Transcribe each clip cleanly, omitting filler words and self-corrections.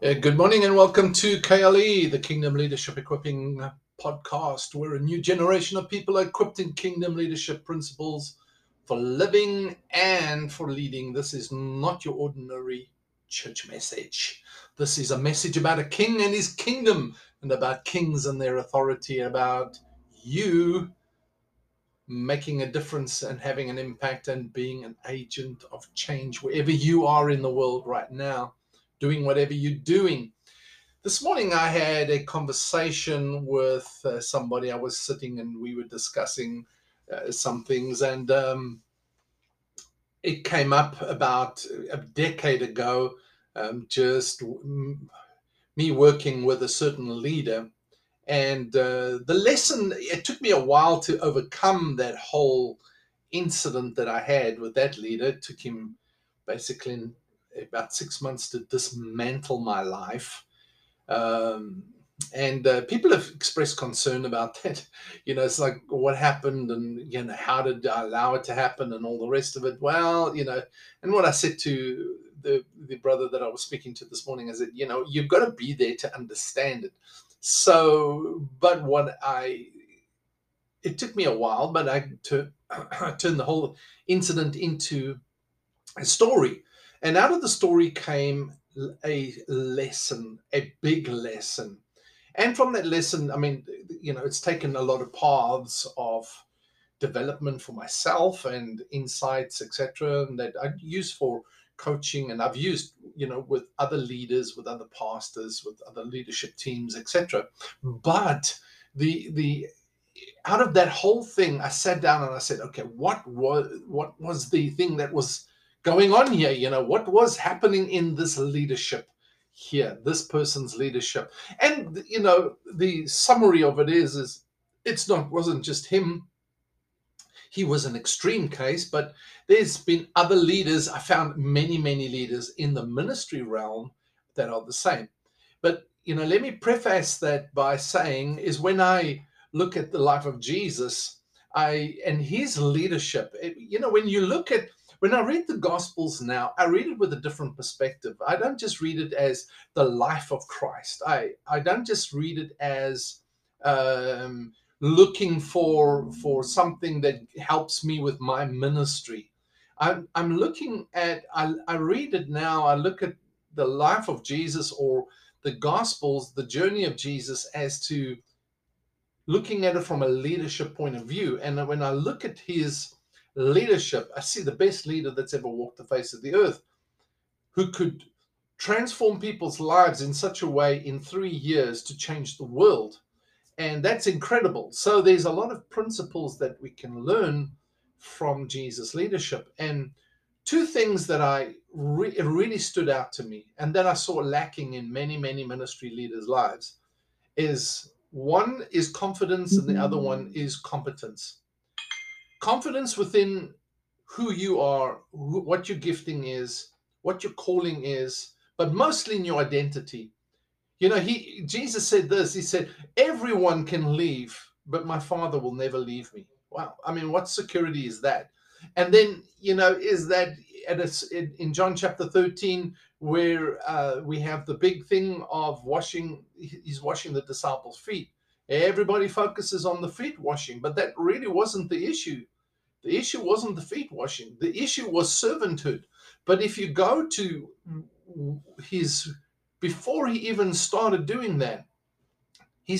Good morning and welcome to KLE, the Kingdom Leadership Equipping Podcast. We're a new generation of people equipped in Kingdom Leadership Principles for living and for leading. This is not your ordinary church message. This is a message about a king and his kingdom, and about kings and their authority, about you making a difference and having an impact and being an agent of change wherever you are in the world right now, doing whatever you're doing. This morning I had a conversation with somebody. I was sitting and we were discussing some things, and it came up about a decade ago, just me working with a certain leader, and the lesson, it took me a while to overcome that whole incident that I had with that leader. It took him basically about 6 months to dismantle my life, and people have expressed concern about that. You know, it's like, what happened, and you know, how did I allow it to happen, and all the rest of it. Well, you know, and what I said to the brother that I was speaking to this morning is that, you know, you've got to be there to understand it. So, but it took me a while, but I turned the whole incident into a story. And out of the story came a lesson, a big lesson. And from that lesson, I mean, you know, it's taken a lot of paths of development for myself and insights, etc., and that I use for coaching, and I've used, you know, with other leaders, with other pastors, with other leadership teams, etc. But the out of that whole thing, I sat down and I said, okay, what was the thing that was going on here? You know, what was happening in this leadership here, this person's leadership? And you know, the summary of it is it's not wasn't just him. He was an extreme case, but there's been other leaders. I found many leaders in the ministry realm that are the same. But you know, let me preface that by saying is when I look at the life of Jesus and his leadership, you know, when I read the Gospels now, I read it with a different perspective. I don't just read it as the life of Christ. I don't just read it as looking for something that helps me with my ministry. I'm looking at, I read it now, I look at the life of Jesus or the Gospels, the journey of Jesus, as to looking at it from a leadership point of view. And when I look at his leadership, I see the best leader that's ever walked the face of the earth, who could transform people's lives in such a way in 3 years to change the world. And that's incredible. So there's a lot of principles that we can learn from Jesus' leadership. And two things that really stood out to me, and that I saw lacking in many ministry leaders' lives, is one is confidence and the other one is competence. Confidence within who you are, what your gifting is, what your calling is, but mostly in your identity. You know, Jesus said this. He said, everyone can leave, but my Father will never leave me. Wow. I mean, what security is that? And then, you know, is that in John chapter 13, where we have the big thing of he's washing the disciples' feet. Everybody focuses on the feet washing, but that really wasn't the issue. The issue wasn't the feet washing. The issue was servanthood. But if you go to before he even started doing that, it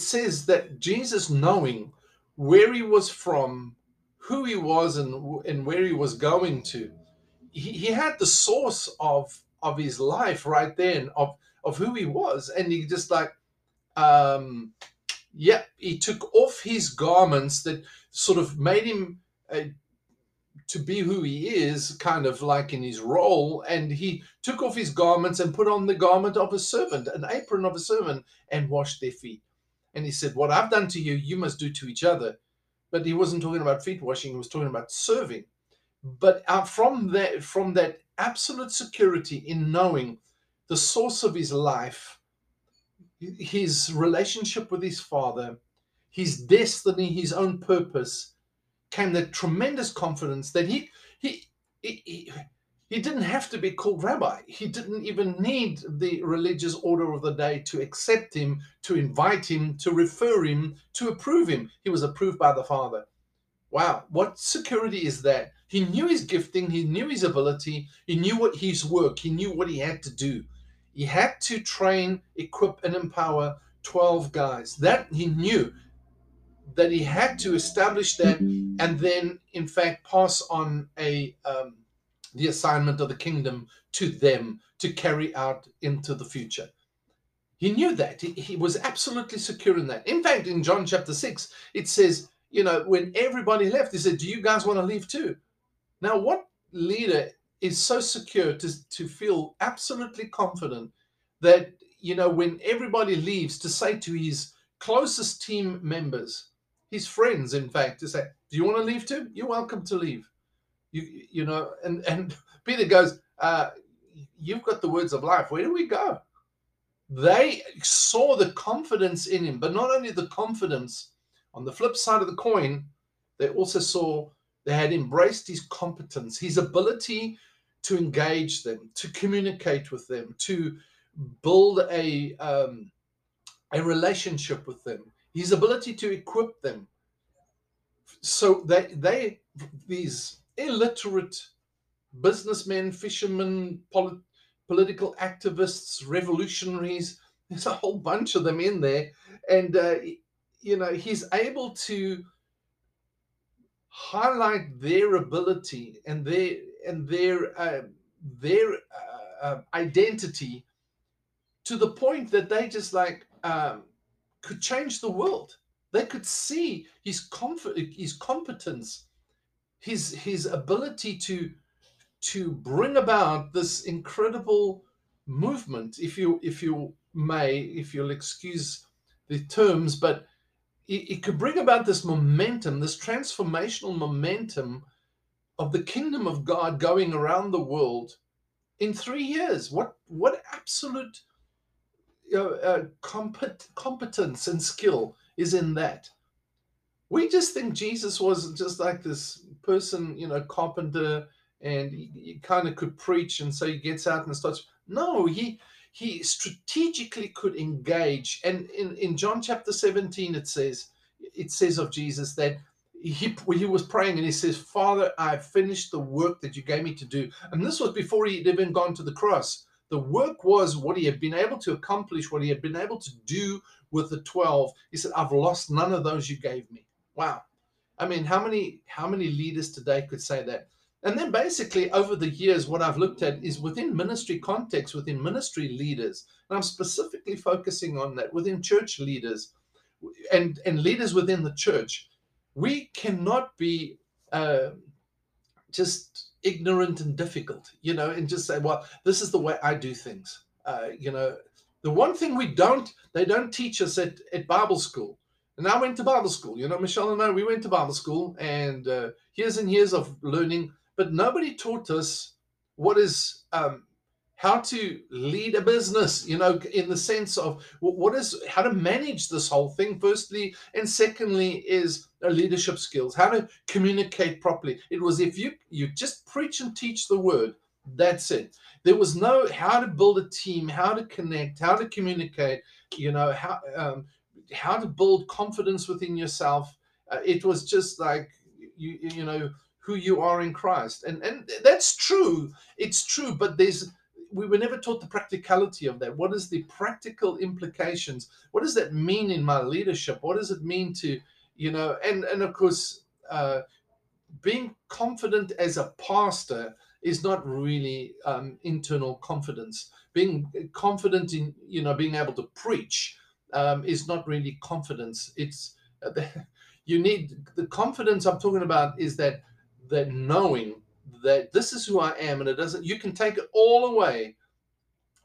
says that Jesus, knowing where he was from, who he was, and where he was going to, he had the source of his life right then, of who he was. And he just like, he took off his garments that sort of made him to be who he is, kind of like in his role, and he took off his garments and put on the garment of a servant, an apron of a servant, and washed their feet. And he said, what I've done to you, you must do to each other. But he wasn't talking about feet washing, he was talking about serving. But from that absolute security in knowing the source of his life, his relationship with his Father, his destiny, his own purpose, came that tremendous confidence that he He didn't have to be called rabbi. He didn't even need the religious order of the day to accept him, to invite him, to refer him, to approve him. He was approved by the Father. Wow, what security is that? He knew his gifting. He knew his ability. He knew what his work. He knew what he had to do. He had to train, equip, and empower 12 guys. That he knew that he had to establish that and then, in fact, pass on the assignment of the kingdom to them to carry out into the future. He knew that. He was absolutely secure in that. In fact, in John chapter 6, it says, you know, when everybody left, he said, do you guys want to leave too? Now, what leader is so secure to feel absolutely confident that, you know, when everybody leaves, to say to his closest team members, his friends, in fact, to say, do you want to leave too? You're welcome to leave. You know, and Peter goes, you've got the words of life. Where do we go? They saw the confidence in him, but not only the confidence, on the flip side of the coin, they also saw they had embraced his competence, his ability to engage them, to communicate with them, to build a relationship with them, his ability to equip them. So these illiterate businessmen, fishermen, political activists, revolutionaries, there's a whole bunch of them in there. And, you know, he's able to highlight their ability and their identity to the point that they just like could change the world. They could see his competence, his ability to bring about this incredible movement, if you'll excuse the terms, but it could bring about this momentum, this transformational momentum of the kingdom of God going around the world in 3 years. What absolute competence and skill is in that? We just think Jesus was just like this person, you know, carpenter, and he kind of could preach, and so he gets out and starts. No, he strategically could engage. And in John chapter 17, it says of Jesus that he was praying, and he says, Father, I finished the work that you gave me to do. And this was before he'd even gone to the cross. The work was what he had been able to accomplish, what he had been able to do with the 12. He said, I've lost none of those you gave me. Wow. I mean, how many leaders today could say that? And then basically over the years, what I've looked at is within ministry context, within ministry leaders, and I'm specifically focusing on that within church leaders and leaders within the church. We cannot be just ignorant and difficult, you know, and just say, well, this is the way I do things. You know, the one thing they don't teach us at Bible school. And I went to Bible school. You know, Michelle and I, we went to Bible school, and years and years of learning, but nobody taught us what is how to lead a business, you know, in the sense of how to manage this whole thing, firstly, and secondly is leadership skills, how to communicate properly. It was if you just preach and teach the word, that's it. There was no how to build a team, how to connect, how to communicate, you know, how to build confidence within yourself. It was just like, you know, who you are in Christ. And that's true. It's true, but we were never taught the practicality of that. What is the practical implications? What does that mean in my leadership? What does it mean to, you know, and of course, being confident as a pastor is not really internal confidence. Being confident in, you know, being able to preach is not really confidence. It's you need the confidence I'm talking about is that knowing that this is who I am, and it doesn't. You can take it all away,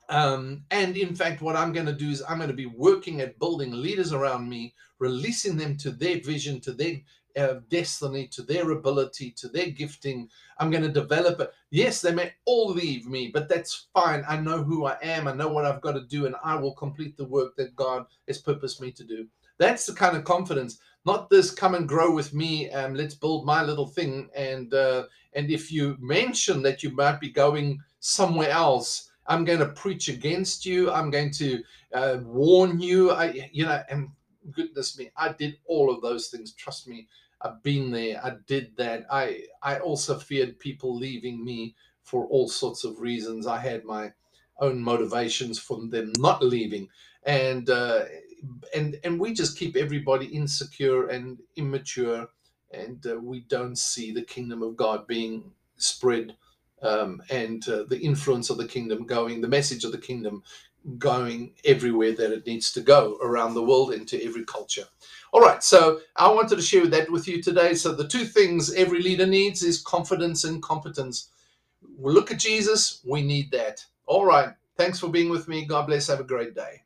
and in fact, what I'm going to do is I'm going to be working at building leaders around me, releasing them to their vision, to their destiny, to their ability, to their gifting. I'm going to develop it. Yes, they may all leave me, but that's fine. I know who I am. I know what I've got to do, and I will complete the work that God has purposed me to do. That's the kind of confidence, not this come and grow with me and let's build my little thing. And if you mention that you might be going somewhere else, I'm going to preach against you. I'm going to warn you. And goodness me, I did all of those things. Trust me, I've been there. I did that. I also feared people leaving me for all sorts of reasons. I had my own motivations for them not leaving, and we just keep everybody insecure and immature, and we don't see the kingdom of God being spread. And the influence of the kingdom going, the message of the kingdom going everywhere that it needs to go around the world into every culture. All right, so I wanted to share that with you today. So the two things every leader needs is confidence and competence. We'll look at Jesus. We need that. All right, thanks for being with me. God bless. Have a great day.